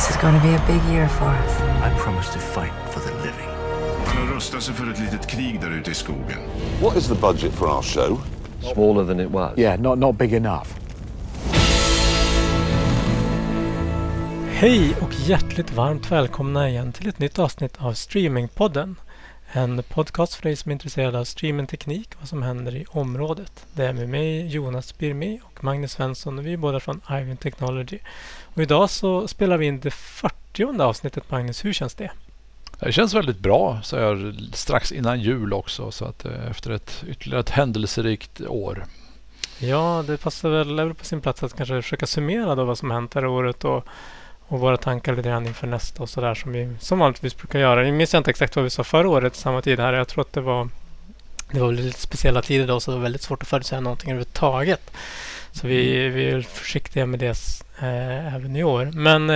This is going to be a big year for us. I promise to fight for the living. De rustar sig för ett litet krig där ute i skogen. What is the budget for our show? Smaller than it was. Yeah, not big enough. Hej och hjärtligt varmt välkomna igen till ett nytt avsnitt av Streamingpodden. En podcast för dig som är intresserad av streamingteknik och vad som händer i området. Det är med mig Jonas Birmi och Magnus Svensson och vi är båda från Ivin Technology. Och idag så spelar vi in det 40:e avsnittet. Magnus, hur känns det? Det känns väldigt bra, så jag strax innan jul också, så att efter ytterligare ett händelserikt år. Ja, det passar väl på sin plats att kanske försöka summera då vad som hänt här året och våra tankar lite grann inför nästa och sådär, som vi som vanligtvis brukar göra. Jag minns inte exakt vad vi sa förra året samma tid här. Jag tror att det var lite speciella tider då, så det var väldigt svårt att förutsäga någonting överhuvudtaget. Så vi är försiktiga med det även i år. Men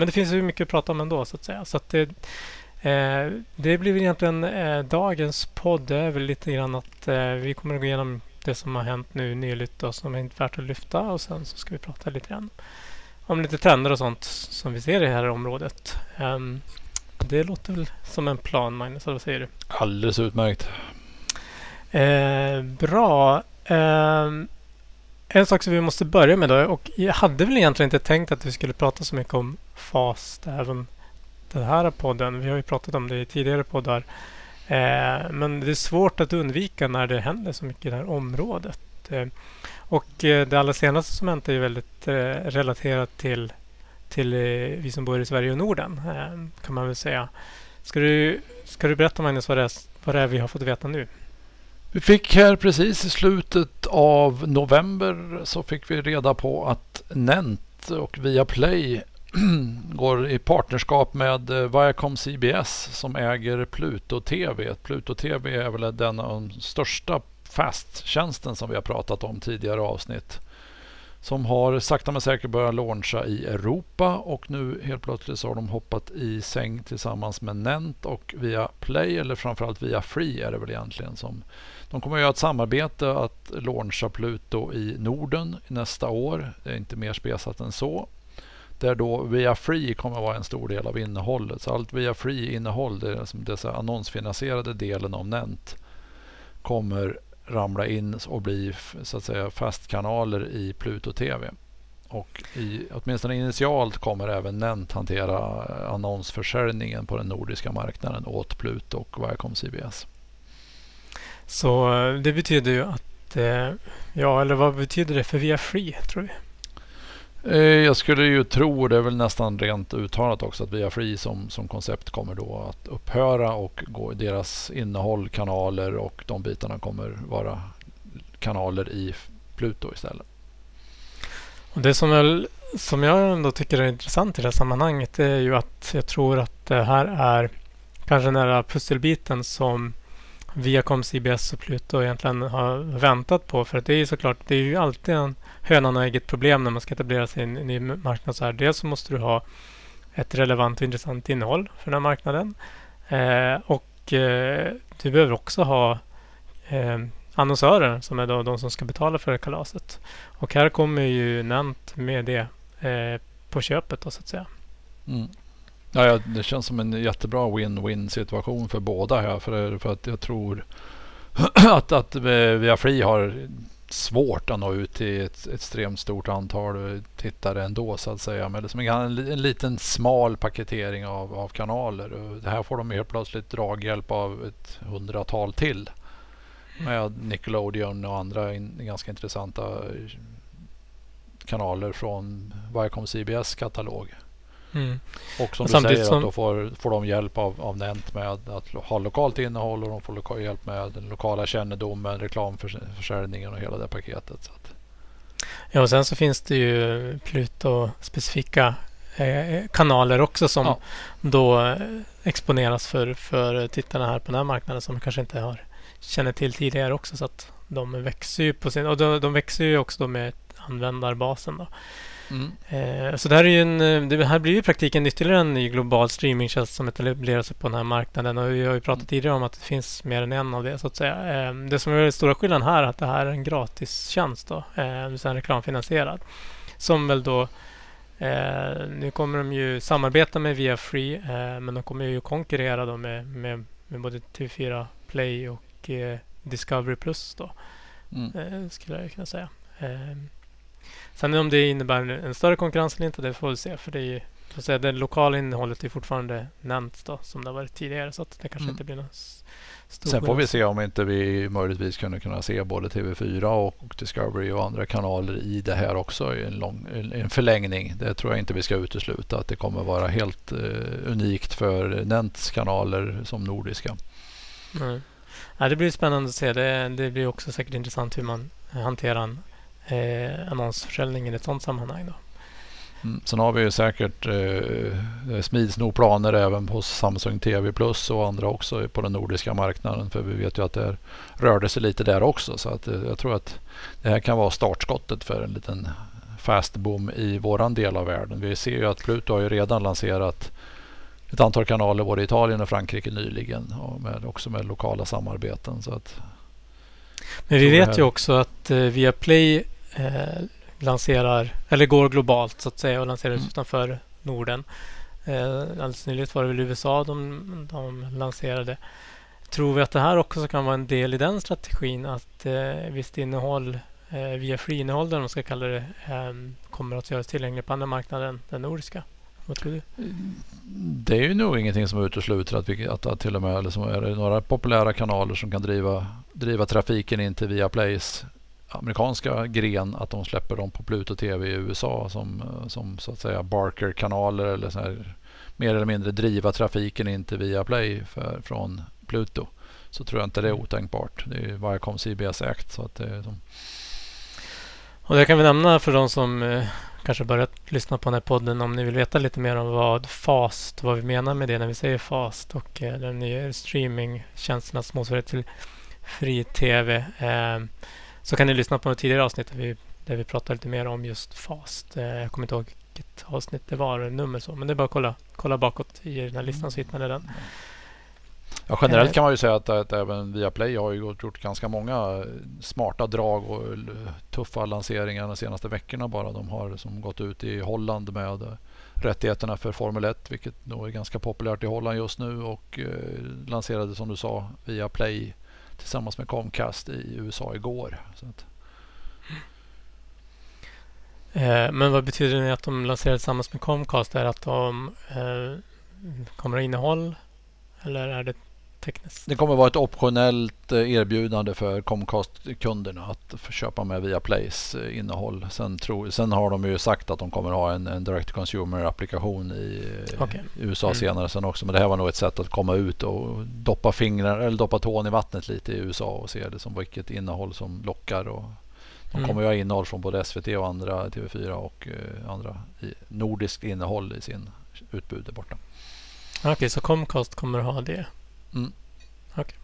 det finns ju mycket att prata om ändå, så att säga. Så att det blir väl egentligen dagens podd. Det är väl lite grann att vi kommer att gå igenom det som har hänt nu nyligt och som är inte värt att lyfta. Och sen så ska vi prata lite grann om lite trender och sånt som vi ser i det här området. Det låter väl som en plan, Magnus, eller vad säger du? Alldeles utmärkt. Bra. En sak som vi måste börja med då, och jag hade väl egentligen inte tänkt att vi skulle prata så mycket om FAST även den här podden. Vi har ju pratat om det i tidigare poddar. Men det är svårt att undvika när det händer så mycket i det här området. Och det allra senaste som hänt är ju väldigt relaterat till vi som bor i Sverige och Norden, kan man väl säga. Ska du berätta, Magnus, vad det är vi har fått veta nu? Vi fick här precis i slutet av november så fick vi reda på att Nent och Viaplay går i partnerskap med Viacom CBS som äger Pluto TV. Pluto TV är väl den av de största Fast-tjänsten som vi har pratat om tidigare avsnitt, som har sakta men säkert börjat launcha i Europa, och nu helt plötsligt så har de hoppat i säng tillsammans med Nent och Viaplay, eller framförallt Viafree är det väl egentligen, som de kommer att göra ett samarbete att launcha Pluto i Norden nästa år. Det är inte mer spesat än så. Där då Viafree kommer att vara en stor del av innehållet. Så allt Viafree-innehåll, det är som dessa annonsfinansierade delen av Nent, kommer ramla in och bli, så att säga, fastkanaler i Pluto TV. Och åtminstone initialt kommer även Nent hantera annonsförsäljningen på den nordiska marknaden åt Pluto och Viacom CBS. Så det betyder ju att, ja, eller vad betyder det för Viafree, tror vi? Jag skulle ju tro, det är väl nästan rent uttalat också, att Viafree som koncept kommer då att upphöra och gå, deras innehåll, kanaler och de bitarna kommer vara kanaler i Pluto istället. Och det som jag ändå tycker är intressant i det här sammanhanget är ju att jag tror att det här är kanske den här pusselbiten som Viacom CBS och Pluto egentligen har väntat på, för att det är ju såklart, det är ju alltid en hönan och ägget problem när man ska etablera sig i en ny marknad så här. Dels så måste du ha ett relevant och intressant innehåll för den här marknaden, och du behöver också ha annonsörer som är då de som ska betala för kalaset, och här kommer ju Nent med det på köpet då, så att säga. Mm. Ja, det känns som en jättebra win-win situation för båda här, för att jag tror att Viafree har svårt att nå ut till ett extremt stort antal tittare ändå, så att säga, men det är som en liten smal paketering av kanaler, och det här får de helt plötsligt draghjälp av ett 100-tal till med Nickelodeon och andra ganska intressanta kanaler från Viacom CBS katalog. Mm. Och som du säger, att då får de hjälp av Nent med att ha lokalt innehåll, och de får hjälp med den lokala kännedomen, reklamförsäljningen och hela det paketet. Så att. Ja, och sen så finns det ju Pluto-specifika kanaler också som då exponeras för tittarna här på den här marknaden, som kanske inte känner till tidigare också, så att de växer ju och de växer ju också då med användarbasen då. Mm. Så det här blir ju i praktiken ytterligare en ny global streamingtjänst som etablerar sig på den här marknaden, och vi har ju pratat tidigare om att det finns mer än en av det, så att säga. Det som är den stora skillnaden här är att det här är en gratistjänst då, så en reklamfinansierad, som väl då Nu kommer de ju samarbeta med Viafree, men de kommer ju konkurrera då med både TV4 Play och Discovery Plus då, skulle jag kunna säga. Sen om det innebär en större konkurrens eller inte, det får vi se, för det är ju, så att säga, det lokala innehållet är fortfarande Nent då, som det har varit tidigare, så att det kanske inte blir någon stor. Sen får vi se om inte vi möjligtvis kunna se både TV4 och Discovery och andra kanaler i det här också, i en förlängning. Det tror jag inte vi ska utesluta, att det kommer vara helt unikt för Nents kanaler som nordiska. Ja, det blir spännande att se. Det blir också säkert intressant hur man hanterar annonsförsäljningen i ett sådant sammanhang då. Sen har vi ju säkert smids nog planer även på Samsung TV Plus och andra också på den nordiska marknaden, för vi vet ju att det rörde sig lite där också, så att jag tror att det här kan vara startskottet för en liten fast boom i våran del av världen. Vi ser ju att Pluto har ju redan lanserat ett antal kanaler både i Italien och Frankrike nyligen, och också med lokala samarbeten. Så att, men vi vet ju också att Viaplay lanserar, eller går globalt så att säga, och lanserar utanför Norden. Alldeles nyligen var det väl USA de lanserade. Tror vi att det här också kan vara en del i den strategin, att visst innehåll, via free-innehåll där de ska kalla det, kommer att göras tillgängligt på andra marknader än den nordiska? Vad tror du? Det är ju nog ingenting som utesluter att till och med, eller som är det några populära kanaler som kan driva trafiken in till Viaplays amerikanska gren, att de släpper dem på Pluto TV i USA som så att säga Barker-kanaler, eller så här, mer eller mindre driva trafiken in till Viaplay från Pluto. Så tror jag inte det är otänkbart. Det är ju Viacom CBS Act, så att det är som... Och det kan vi nämna för de som kanske börjat lyssna på den här podden, om ni vill veta lite mer om vad vi menar med det när vi säger fast, och den nya streamingtjänsternas motsvarighet till fri TV. Så kan ni lyssna på något tidigare avsnitt där vi pratar lite mer om just fast. Jag kommer inte ihåg vilket avsnitt det var, nummer så, men det är bara att kolla bakåt i den här listan så hittar ni den. Ja, generellt kan man ju säga att även Viaplay har ju gjort ganska många smarta drag och tuffa lanseringar de senaste veckorna bara. De har som gått ut i Holland med rättigheterna för Formel 1, vilket nog är ganska populärt i Holland just nu, och lanserade, som du sa, Viaplay tillsammans med Comcast i USA igår. Så att... Men vad betyder det att de lanserar tillsammans med Comcast? Är att de kommer att innehålla, eller är det tekniskt? Det kommer vara ett optionellt erbjudande för Comcast-kunderna att få köpa med Viaplays innehåll. Sen har de ju sagt att de kommer ha en direct-consumer-applikation i USA senare sen också. Men det här var nog ett sätt att komma ut och doppa fingrar eller doppa tån i vattnet lite i USA och se det som vilket innehåll som lockar. Och de kommer ju ha innehåll från både SVT och andra, TV4 och andra nordiskt innehåll i sin utbud där borta. Okej, så Comcast kommer att ha det. Okej.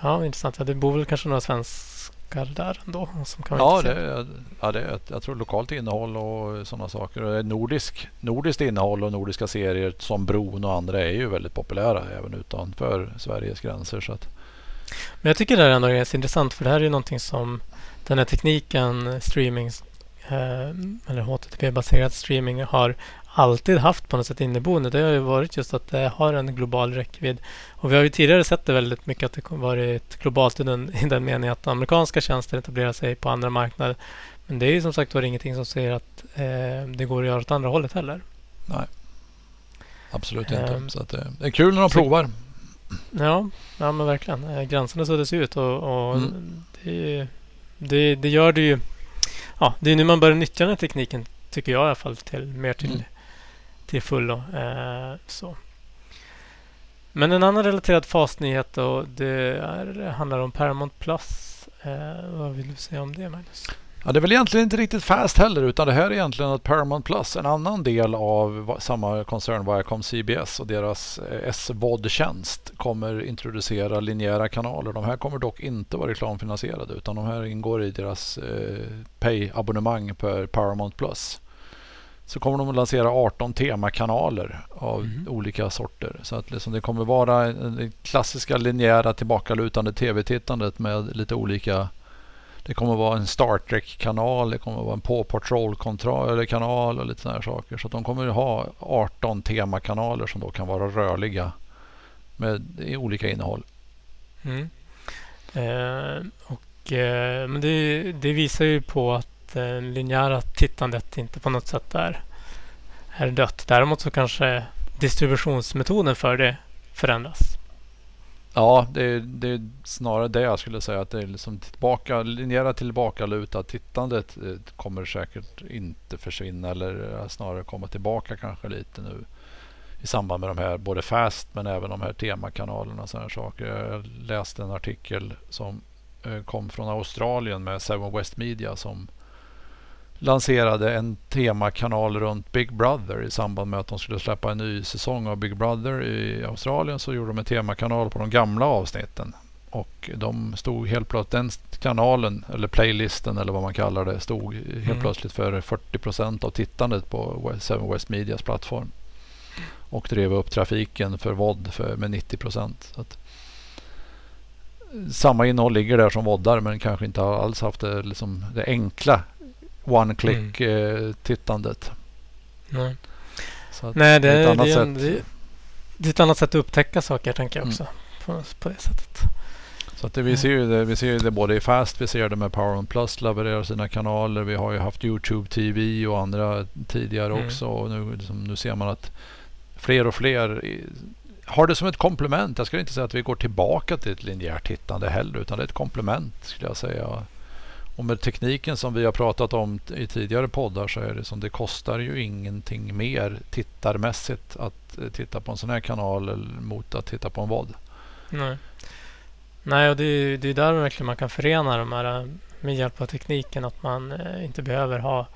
Ja, intressant. Ja, det bor väl kanske några svenskar där ändå som kan vara intresserade. Ja, jag tror lokalt innehåll och sådana saker. Och nordiskt innehåll och nordiska serier som Bron och andra är ju väldigt populära även utanför Sveriges gränser. Så att. Men jag tycker det här ändå är ganska intressant, för det här är ju någonting som den här tekniken, streaming eller HTTP-baserad streaming, har alltid haft på något sätt inneboende. Det har ju varit just att det har en global räckvidd. Och vi har ju tidigare sett det väldigt mycket, att det har varit globalt i den meningen att amerikanska tjänster etablerar sig på andra marknader. Men det är ju som sagt var ingenting som säger att det går att göra åt andra hållet heller. Nej, absolut inte. Så att det är kul när de provar. Ja, men verkligen. Gränserna suddas ut och det gör det ju. Ja, det är nu man börjar nyttja den här tekniken, tycker jag i alla fall, till fullo. Så. Men en annan relaterad fastnyhet då, det handlar om Paramount Plus. Vad vill du säga om det, Magnus? Ja, det är väl egentligen inte riktigt fast heller, utan det här är egentligen att Paramount Plus, en annan del av samma koncern Viacom CBS och deras SVOD-tjänst, kommer introducera linjära kanaler. De här kommer dock inte vara reklamfinansierade, utan de här ingår i deras pay-abonnemang per Paramount Plus. Så kommer de att lansera 18 temakanaler av olika sorter. Så att liksom det kommer vara det klassiska linjära tillbakalutande tv-tittandet med lite olika Det kommer att vara en Star Trek-kanal, det kommer att vara en Paw Patrol-kanal och lite sådana här saker. Så att de kommer att ha 18 temakanaler som då kan vara rörliga med olika innehåll. Mm. Men det visar ju på att linjära tittandet inte på något sätt är dött. Däremot så kanske distributionsmetoden för det förändras. Ja, det är snarare det jag skulle säga, att det är liksom linjära tillbakalutat tittandet kommer säkert inte försvinna, eller snarare komma tillbaka kanske lite nu i samband med de här både fast men även de här temakanalerna och sådana saker. Jag läste en artikel som kom från Australien med Seven West Media som lanserade en temakanal runt Big Brother i samband med att de skulle släppa en ny säsong av Big Brother i Australien. Så gjorde de en temakanal på de gamla avsnitten, och de stod helt plötsligt, den kanalen eller playlisten eller vad man kallar det, stod helt plötsligt för 40% av tittandet på Seven West Medias plattform och drev upp trafiken för VOD med 90%. Så att samma innehåll ligger där som voddar, men kanske inte alls haft det, liksom, det enkla one-click-tittandet. Nej. Nej, det är ett annat sätt att upptäcka saker, tänker jag också. På det sättet. Så att vi ser det både i Fast, vi ser det med Paramount Plus levererar sina kanaler. Vi har ju haft YouTube TV och andra tidigare också. Och nu ser man att fler och fler har det som ett komplement. Jag skulle inte säga att vi går tillbaka till ett linjärt tittande heller, utan det är ett komplement, skulle jag säga. Och med tekniken som vi har pratat om i tidigare poddar, så är det som det kostar ju ingenting mer tittarmässigt att titta på en sån här kanal eller mot att titta på en VOD. Nej, och det är där verkligen man kan förena de här med hjälp av tekniken, att man inte behöver ha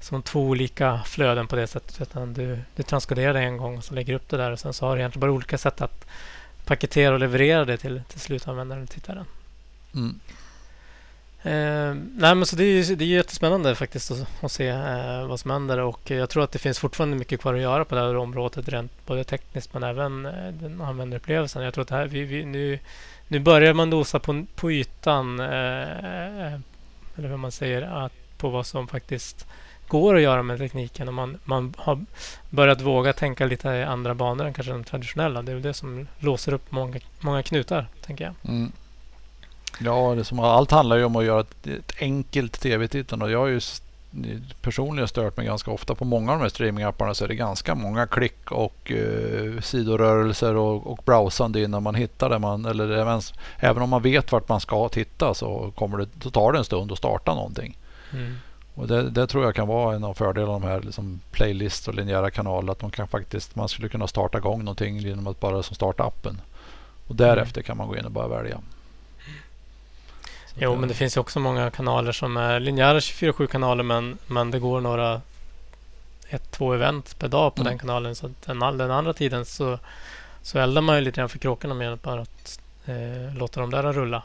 som två olika flöden på det sättet, utan du transkoderar det en gång och så lägger upp det där, och sen så har du egentligen bara olika sätt att paketera och leverera det till slutanvändaren och tittaren. Nej, men så det är jättespännande faktiskt att se vad som händer, och jag tror att det finns fortfarande mycket kvar att göra på det här området, rent både tekniskt men även den användarupplevelsen. Jag tror att det här, nu börjar man dosa på ytan, eller hur man säger, att på vad som faktiskt går att göra med tekniken, och man har börjat våga tänka lite i andra banor än kanske de traditionella. Det är väl det som låser upp många knutar, tänker jag. Ja, det som allt handlar ju om att göra ett enkelt tv-tittande, och jag har ju personligen stört mig ganska ofta på många av de här streamingapparna, så är det ganska många klick och sidorörelser och browsande innan man hittar det även om man vet vart man ska titta, så så tar det en stund att starta någonting. Och det tror jag kan vara en av fördelarna av de här liksom playlist och linjära kanaler, att man skulle kunna starta igång någonting genom att bara starta appen, och därefter kan man gå in och bara välja. Jo, men det finns ju också många kanaler som är linjära 24/7 kanaler, men det går några 1-2 event per dag på den kanalen, så att den andra tiden så eldar man ju lite grann för kråkorna med bara att låta dem där rulla.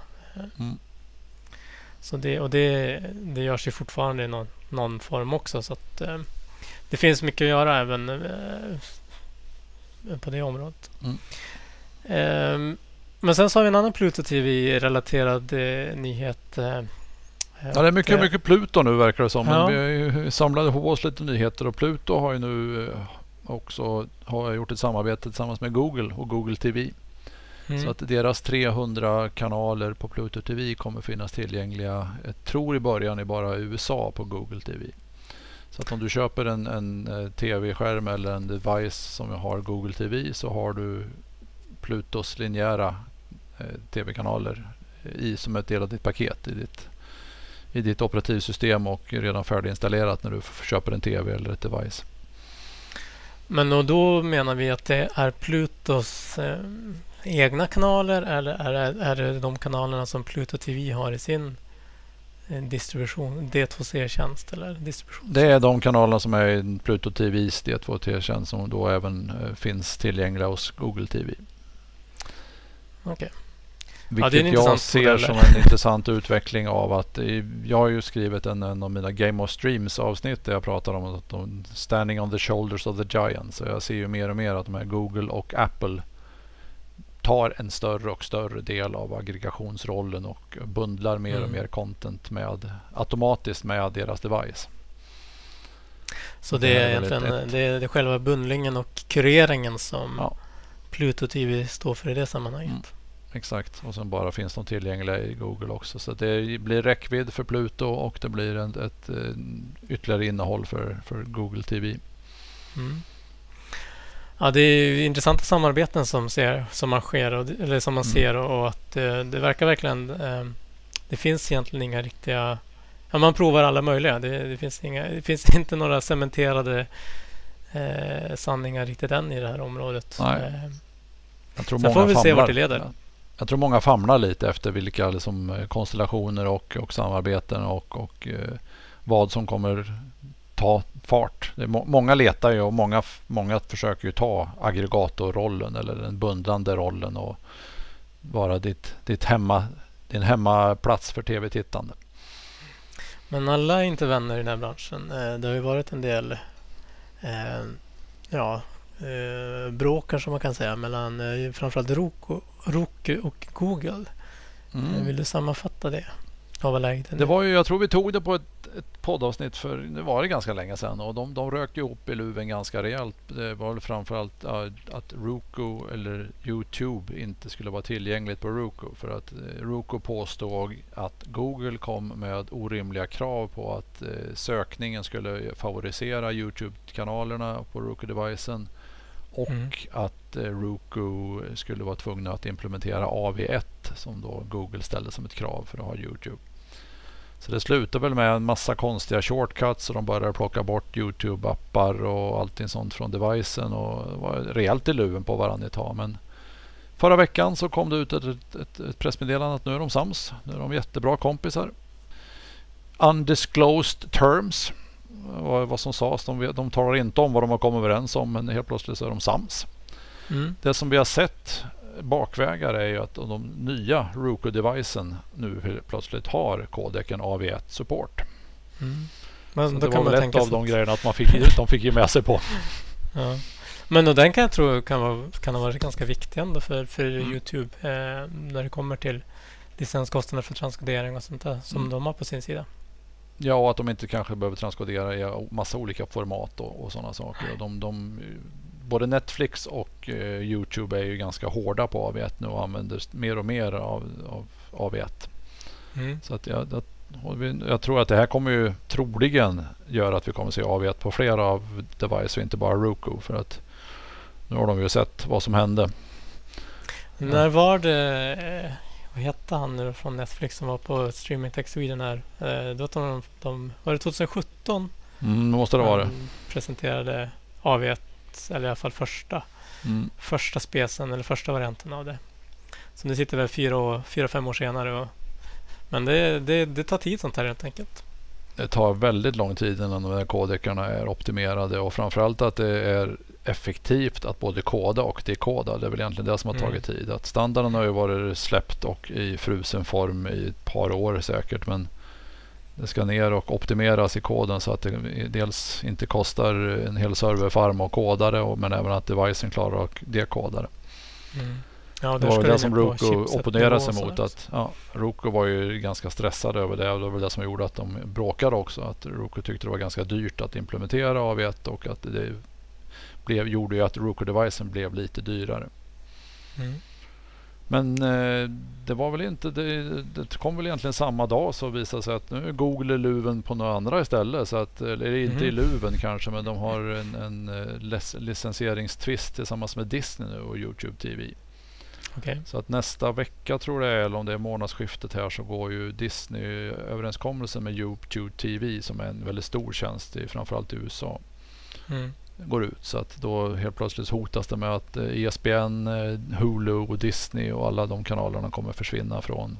Så det görs ju fortfarande i någon form också, så att det finns mycket att göra även på det området. Men sen så har vi en annan Pluto TV-relaterad nyhet. Ja, det är mycket Pluto nu, verkar det som. Ja. Men vi samlade ihop oss lite nyheter, och Pluto har ju nu också gjort ett samarbete tillsammans med Google och Google TV. Så att deras 300 kanaler på Pluto TV kommer finnas tillgängliga, jag tror i början i bara USA, på Google TV. Så att om du köper en tv-skärm eller en device som har Google TV, så har du Plutos linjära tv-kanaler som ett del av ditt paket i ditt operativsystem, och redan färdiginstallerat när du köper en tv eller ett device. Men och då menar vi att det är Plutos egna kanaler, eller är det de kanalerna som Pluto TV har i sin distribution, D2C-tjänst eller distribution? Det är de kanalerna som är Pluto TVs D2C-tjänst, som då även finns tillgängliga hos Google TV. Okay. Vilket jag ser som en intressant utveckling av att jag har ju skrivit en av mina Game of Streams avsnitt där jag pratar om att Standing on the Shoulders of the Giants. Så jag ser ju mer och mer att de här Google och Apple tar en större och större del av aggregationsrollen och bundlar mer och mer content med, automatiskt med deras device. Så det är egentligen det är själva bundlingen och kureringen som Pluto TV står för i det sammanhanget. Mm, exakt, och sen bara finns de tillgängliga i Google också. Så det blir räckvidd för Pluto och det blir ett ytterligare innehåll för Google TV. Mm. Ja, det är intressanta samarbeten som man ser och att det verkar verkligen, det finns egentligen inga riktiga, man provar alla möjliga, det finns inte några cementerade sanningar riktigt än i det här området. Jag tror många får vi se vart det leder. Jag tror många famlar lite efter vilka konstellationer och samarbeten och vad som kommer ta fart. Det är många letar ju och många försöker ju ta aggregatorrollen eller den bundlande rollen och vara din hemmaplats för tv-tittande. Men alla är inte vänner i den här branschen. Det har ju varit en del bråkar som man kan säga mellan framförallt Roku och Google. Vill du sammanfatta det? Det var ju, jag tror vi tog det på ett poddavsnitt för nu var det ganska länge sedan och de rökte ihop i luven ganska rejält. Det var väl framförallt att Roku eller YouTube inte skulle vara tillgängligt på Roku för att Roku påstod att Google kom med orimliga krav på att sökningen skulle favorisera YouTube-kanalerna på Roku-devicen och att Roku skulle vara tvungna att implementera AV1 som då Google ställde som ett krav för att ha YouTube. Så det slutade väl med en massa konstiga shortcuts och de började plocka bort YouTube-appar och allting sånt från devicen och var rejält i luven på varandra ett tag. Men förra veckan så kom det ut ett pressmeddelande att nu är de sams. Nu är de jättebra kompisar. Undisclosed terms var vad som sades. De talar inte om vad de har kommit överens om men helt plötsligt så är de sams. Mm. Det som vi har sett bakvägar är ju att de nya Roku-devicen nu plötsligt har kodeken AV1-support. Men det kan var man tänka ett av de grejerna att de fick ju med sig på. Ja. Men och den kan jag tro kan ha varit ganska viktig ändå för YouTube när det kommer till licenskostnader för transkodering och sånt där som de har på sin sida. Ja, och att de inte kanske behöver transkodera i massa olika format och sådana saker. Både Netflix och YouTube är ju ganska hårda på AV1 nu och använder mer och mer av AV1. Så att jag tror att det här kommer ju troligen göra att vi kommer se AV1 på flera av device och inte bara Roku för att nu har de ju sett vad som hände. När var det vad hette han nu från Netflix som var på Streaming Tech Sweden här? Var det 2017? Måste det vara det. Presenterade AV1 eller i alla fall första spesen eller första varianten av det. Så nu sitter väl 4-5 år senare men det tar tid sånt här helt enkelt. Det tar väldigt lång tid innan de här kodekarna är optimerade och framförallt att det är effektivt att både koda och dekoda. Det är väl egentligen det som har tagit tid. Att standarden har ju varit släppt och i frusen form i ett par år säkert men det ska ner och optimeras i koden så att det dels inte kostar en hel serverfarm och kodare men även att devicen klarar och dekodare. Ja, det var det som Roku opponerade sig mot. Roku var ju ganska stressad över det och det var det som gjorde att de bråkade också. Att Roku tyckte det var ganska dyrt att implementera AV1 och att det gjorde ju att Roku-devicen blev lite dyrare. Men det var väl inte det kom väl egentligen samma dag så visade sig att nu är Google i luven på några andra istället så att eller inte i luven kanske men de har en licensieringstvist tillsammans med Disney nu och YouTube TV. Okay. Så att nästa vecka tror jag eller om det är månadsskiftet här så går ju Disney överenskommelsen med YouTube TV som är en väldigt stor tjänst i framförallt i USA. Går ut så att då helt plötsligt hotas det med att ESPN, Hulu och Disney och alla de kanalerna kommer försvinna från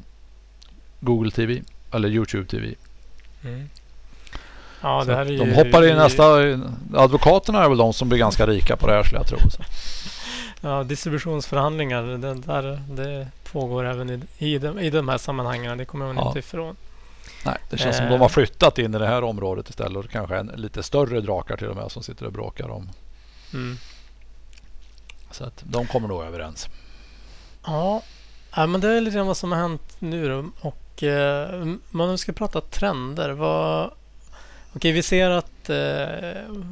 Google TV eller YouTube TV. Ja, det här är de hoppar i nästa advokaterna är väl de som blir ganska rika på det här skulle jag tro. Ja, distributionsförhandlingar det pågår även i de här sammanhangen det kommer man inte ifrån. Nej, det känns som de har flyttat in i det här området istället och kanske en lite större drakar till och med som sitter och bråkar om. Så att de kommer nog överens. Ja, men det är lite grann vad som har hänt nu då. Och man ska prata trender. Okej, vi ser att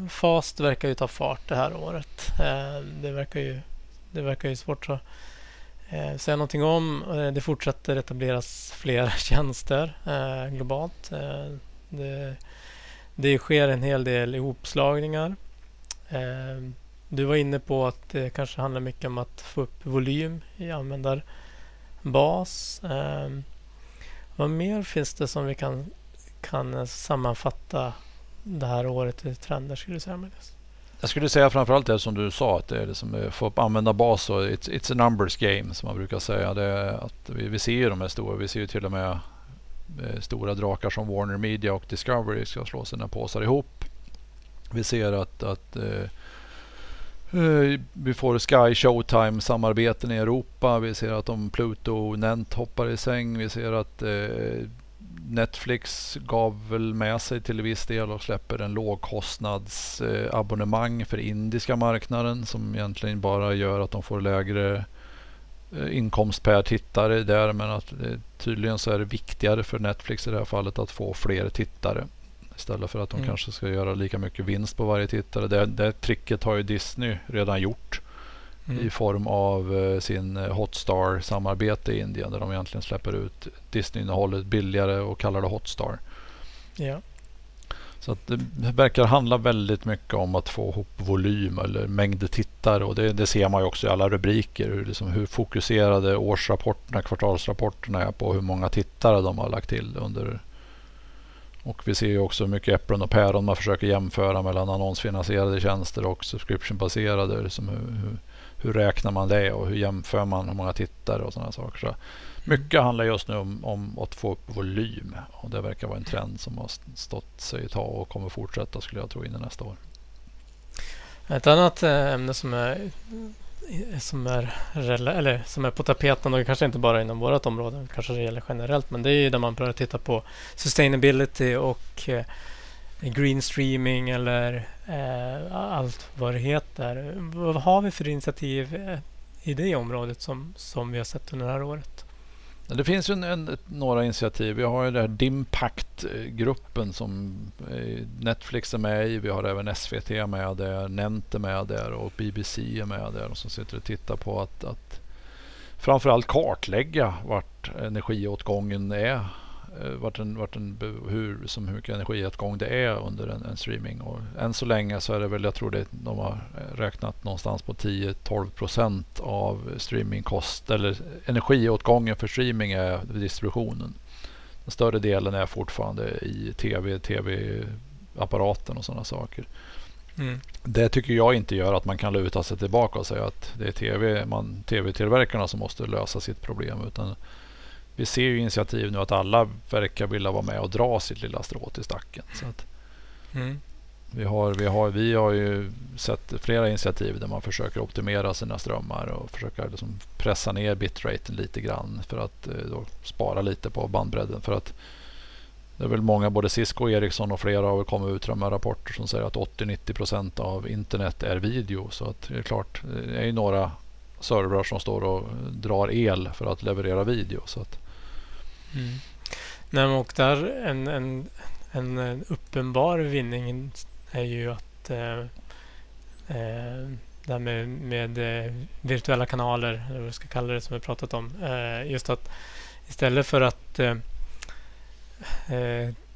FAST verkar ju ta fart det här året. Det verkar ju svårt så säga någonting om. Det fortsätter etableras fler tjänster globalt. Det sker en hel del ihopslagningar. Du var inne på att det kanske handlar mycket om att få upp volym i användarbas. Vad mer finns det som vi kan sammanfatta det här året i trender, skulle du säga, Magnus? Jag skulle säga framförallt det som du sa, att det är det som får upp användarbas, och it's a numbers game som man brukar säga. Det är att vi ser ju de här stora, vi ser ju till och med stora drakar som Warner Media och Discovery ska slå sina påsar ihop. Vi ser att vi får Sky Showtime-samarbeten i Europa. Vi ser att om Pluto och Nent hoppar i säng. Vi ser att Netflix gav väl med sig till viss del och släpper en lågkostnadsabonnemang för indiska marknaden, som egentligen bara gör att de får lägre inkomst per tittare där, men att tydligen så är det viktigare för Netflix i det här fallet att få fler tittare istället för att de kanske ska göra lika mycket vinst på varje tittare. Det tricket har ju Disney redan gjort i form av sin Hotstar-samarbete i Indien, där de egentligen släpper ut Disney-innehållet billigare och kallar det Hotstar. Yeah. Så att det verkar handla väldigt mycket om att få ihop volym eller mängd tittare, och det ser man ju också i alla rubriker, hur fokuserade årsrapporterna, kvartalsrapporterna är på hur många tittare de har lagt till under. Och vi ser ju också hur mycket äpplen och päron man försöker jämföra mellan annonsfinansierade tjänster och subscriptionbaserade. Hur räknar man det, och hur jämför man hur många tittare och sådana saker. Så mycket handlar just nu om att få upp volym, och det verkar vara en trend som har stått sig ett tag och kommer fortsätta, skulle jag tro, in i nästa år. Ett annat ämne som är på tapeten, och kanske inte bara inom vårt område, kanske det gäller generellt, men det är ju där man börjar titta på sustainability och green streaming eller allt vad det heter. Vad har vi för initiativ i det området som vi har sett under det här året? Det finns ju några initiativ. Vi har ju den här Dimpact-gruppen som Netflix är med i. Vi har även SVT med där, Nent är med där och BBC är med där, och som sitter och tittar på att framförallt kartlägga vart energiåtgången är. Hur mycket energiåtgång det är under en streaming. Och än så länge så är det väl, jag tror de har räknat någonstans på 10-12% av streamingkost, eller energiåtgången för streaming, är distributionen. Den större delen är fortfarande i tv-apparaten och sådana saker. Det tycker jag inte gör att man kan luta sig tillbaka och säga att det är tv-tillverkarna som måste lösa sitt problem, utan vi ser ju initiativ nu att alla verkar vilja vara med och dra sitt lilla strå till stacken. Så att vi har ju sett flera initiativ där man försöker optimera sina strömmar och försöker pressa ner bitraten lite grann för att spara lite på bandbredden. För att det är väl många, både Cisco och Ericsson och flera, har kommit ut med rapporter som säger att 80-90% av internet är video. Så att det är klart, det är ju några servrar som står och drar el för att leverera video. Så att och där en uppenbar vinning är ju att det här med virtuella kanaler, eller vad vi ska kalla det, som vi pratat om, just att istället för att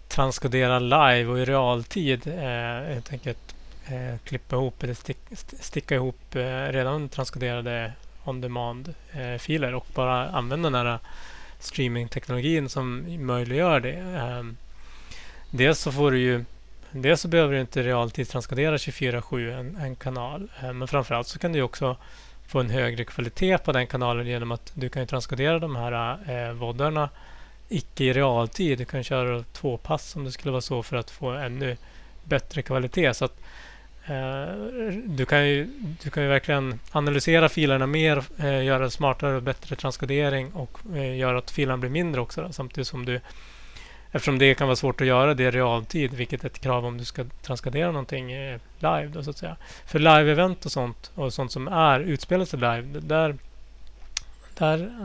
transkodera live och i realtid helt enkelt klippa ihop eller sticka ihop redan transkoderade on-demand-filer och bara använda den här streaming-teknologin som möjliggör det. Dels så behöver du inte realtid transkodera 24/7 en kanal, men framförallt så kan du också få en högre kvalitet på den kanalen genom att du kan transkodera de här voddarna icke i realtid. Du kan köra 2 pass om det skulle vara så, för att få ännu bättre kvalitet. Så att du kan ju verkligen analysera filerna mer, göra smartare och bättre transkodering, och göra att filerna blir mindre också då, samtidigt som du, eftersom det kan vara svårt att göra det i realtid, vilket är ett krav om du ska transkodera någonting live då, så att säga. För live-event och sånt som utspelar sig live, där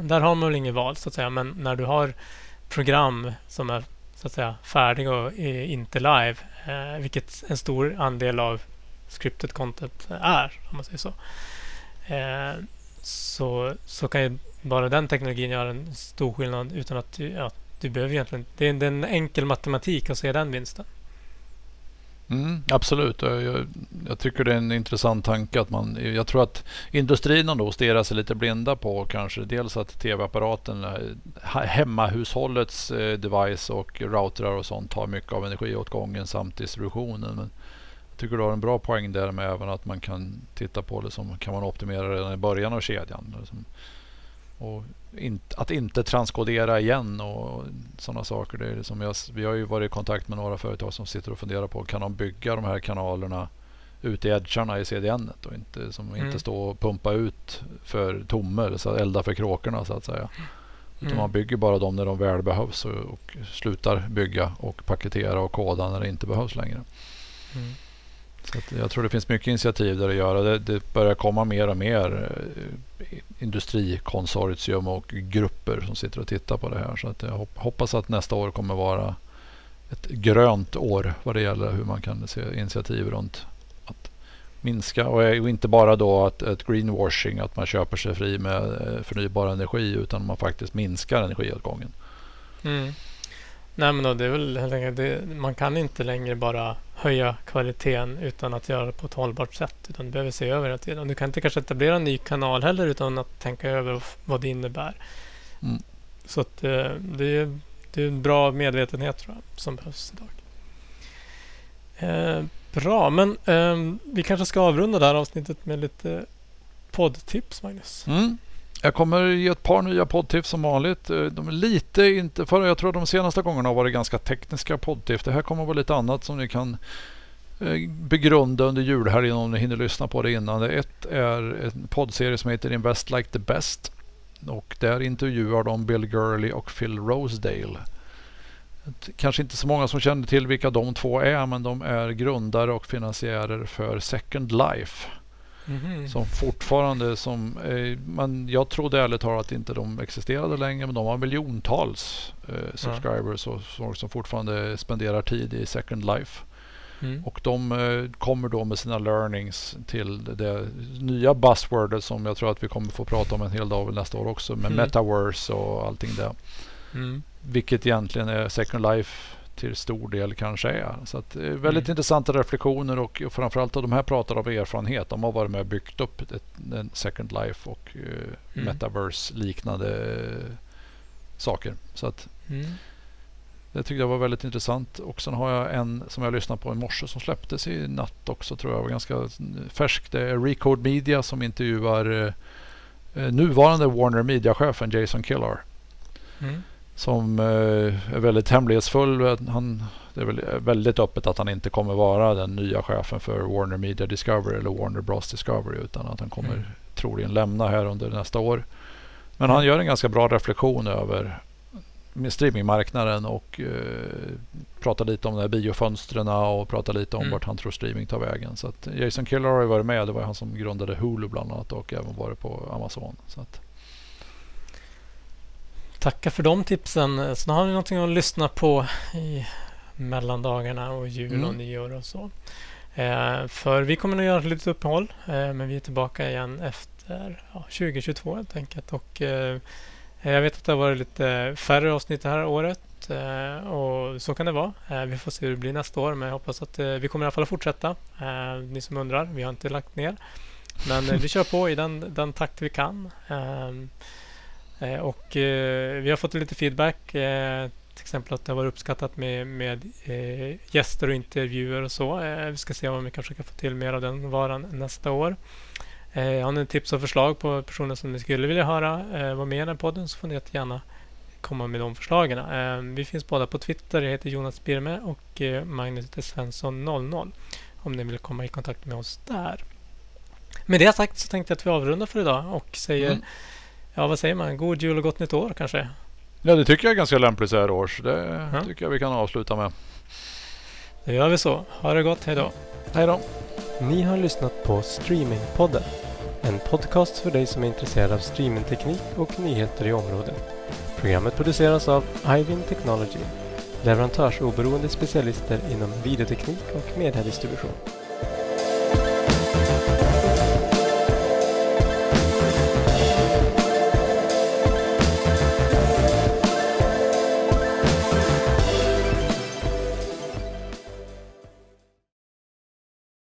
Där har man väl inget val så att säga, men när du har program som är så att säga färdiga och inte live, vilket en stor andel av scripted content är, om man säger så, så kan ju bara den teknologin göra en stor skillnad utan att du behöver egentligen, det är en enkel matematik att se den vinsten. Absolut, jag tycker det är en intressant tanke att jag tror att industrin ändå stirrar sig lite blinda på kanske dels att tv-apparaten, hemmahushållets device och routrar och sånt tar mycket av energiåtgången samt distributionen, men jag tycker du har en bra poäng där med även att man kan titta på det som kan man optimera redan i början av kedjan liksom. Och att inte transkodera igen och sådana saker. Det är liksom vi har ju varit i kontakt med några företag som sitter och funderar på, kan de bygga de här kanalerna ute i edgarna i CDN-et och inte stå och pumpa ut för tommer, så att elda för kråkorna så att säga. Utan man bygger bara dem när de väl behövs och slutar bygga och paketera och koda när det inte behövs längre. Så att jag tror det finns mycket initiativ där att göra. Det börjar komma mer och mer industrikonsortium och grupper som sitter och tittar på det här. Så att jag hoppas att nästa år kommer vara ett grönt år vad det gäller hur man kan se initiativ runt att minska. Och inte bara då ett greenwashing, att man köper sig fri med förnybar energi, utan man faktiskt minskar energiåtgången. Nej, men då, det är väl helt enkelt, man kan inte längre bara höja kvaliteten utan att göra det på ett hållbart sätt, utan du behöver se över det. Du kan inte kanske etablera en ny kanal heller utan att tänka över vad det innebär. Så att, det är en bra medvetenhet tror jag, som behövs idag. Bra, men vi kanske ska avrunda det här avsnittet med lite poddtips, Magnus. Jag kommer ge ett par nya poddtips som vanligt. De är lite inte för jag tror de senaste gångerna har varit ganska tekniska poddtips. Det här kommer vara lite annat som ni kan begrunda under julhelgen om ni hinner lyssna på det innan. Ett är en poddserie som heter Invest Like the Best, och där intervjuar de Bill Gurley och Phil Rosedale. Kanske inte så många som känner till vilka de två är, men de är grundare och finansiärer för Second Life. Som fortfarande jag trodde ärligt talat att inte de existerade längre, men de har miljontals subscribers och som fortfarande spenderar tid i Second Life. Och de kommer då med sina learnings till det nya buzzwordet som jag tror att vi kommer få prata om en hel dag nästa år också, med Metaverse och allting där. Vilket egentligen är Second Life till stor del kanske är. Så att, väldigt intressanta reflektioner och framförallt att de här pratar av erfarenhet. De har varit med och byggt upp en Second Life och Metaverse-liknande saker. Så att, det tyckte jag var väldigt intressant. Och sen har jag en som jag lyssnade på i morse som släpptes i natt också, tror jag var ganska färsk. Det är Recode Media som intervjuar nuvarande Warner Media-chefen Jason Kilar. Som är väldigt hemlighetsfull. Det är väl väldigt öppet att han inte kommer vara den nya chefen för Warner Media Discovery eller Warner Bros Discovery, utan att han kommer troligen lämna här under nästa år. Men han gör en ganska bra reflektion över streamingmarknaden och pratar lite om de här biofönstren och pratar lite om vart han tror streaming tar vägen. Så att Jason Kilar har ju varit med. Det var han som grundade Hulu bland annat och även varit på Amazon. Så att tacka för de tipsen. Så har ni någonting att lyssna på i mellandagarna och jul och nyår och så. För vi kommer nog göra lite uppehåll, men vi är tillbaka igen efter 2022 helt enkelt. Och jag vet att det har varit lite färre avsnitt det här året, och så kan det vara. Vi får se hur det blir nästa år, men jag hoppas att vi kommer i alla fall att fortsätta. Ni som undrar, vi har inte lagt ner. Men vi kör på i den takt vi kan. Och vi har fått lite feedback, till exempel att det var uppskattat med gäster och intervjuer och så. Vi ska se om vi kanske kan få till mer av den varan nästa år. Har ni tips och förslag på personer som ni skulle vilja höra vara med i den podden, så får ni gärna komma med de förslagen. Vi finns båda på Twitter. Jag heter Jonas Birmi och Magnus Svensson 00 om ni vill komma i kontakt med oss där. Med det sagt så tänkte jag att vi avrundar för idag och säger vad säger man? God jul och gott nytt år kanske? Ja, det tycker jag är ganska lämpligt så här års. Det tycker jag vi kan avsluta med. Det gör vi så. Ha det gott. Hej då. Hej då. Ni har lyssnat på Streamingpodden. En podcast för dig som är intresserad av streamingteknik och nyheter i området. Programmet produceras av Ivin Technology, leverantörsoberoende specialister inom videoteknik och mediedistribution.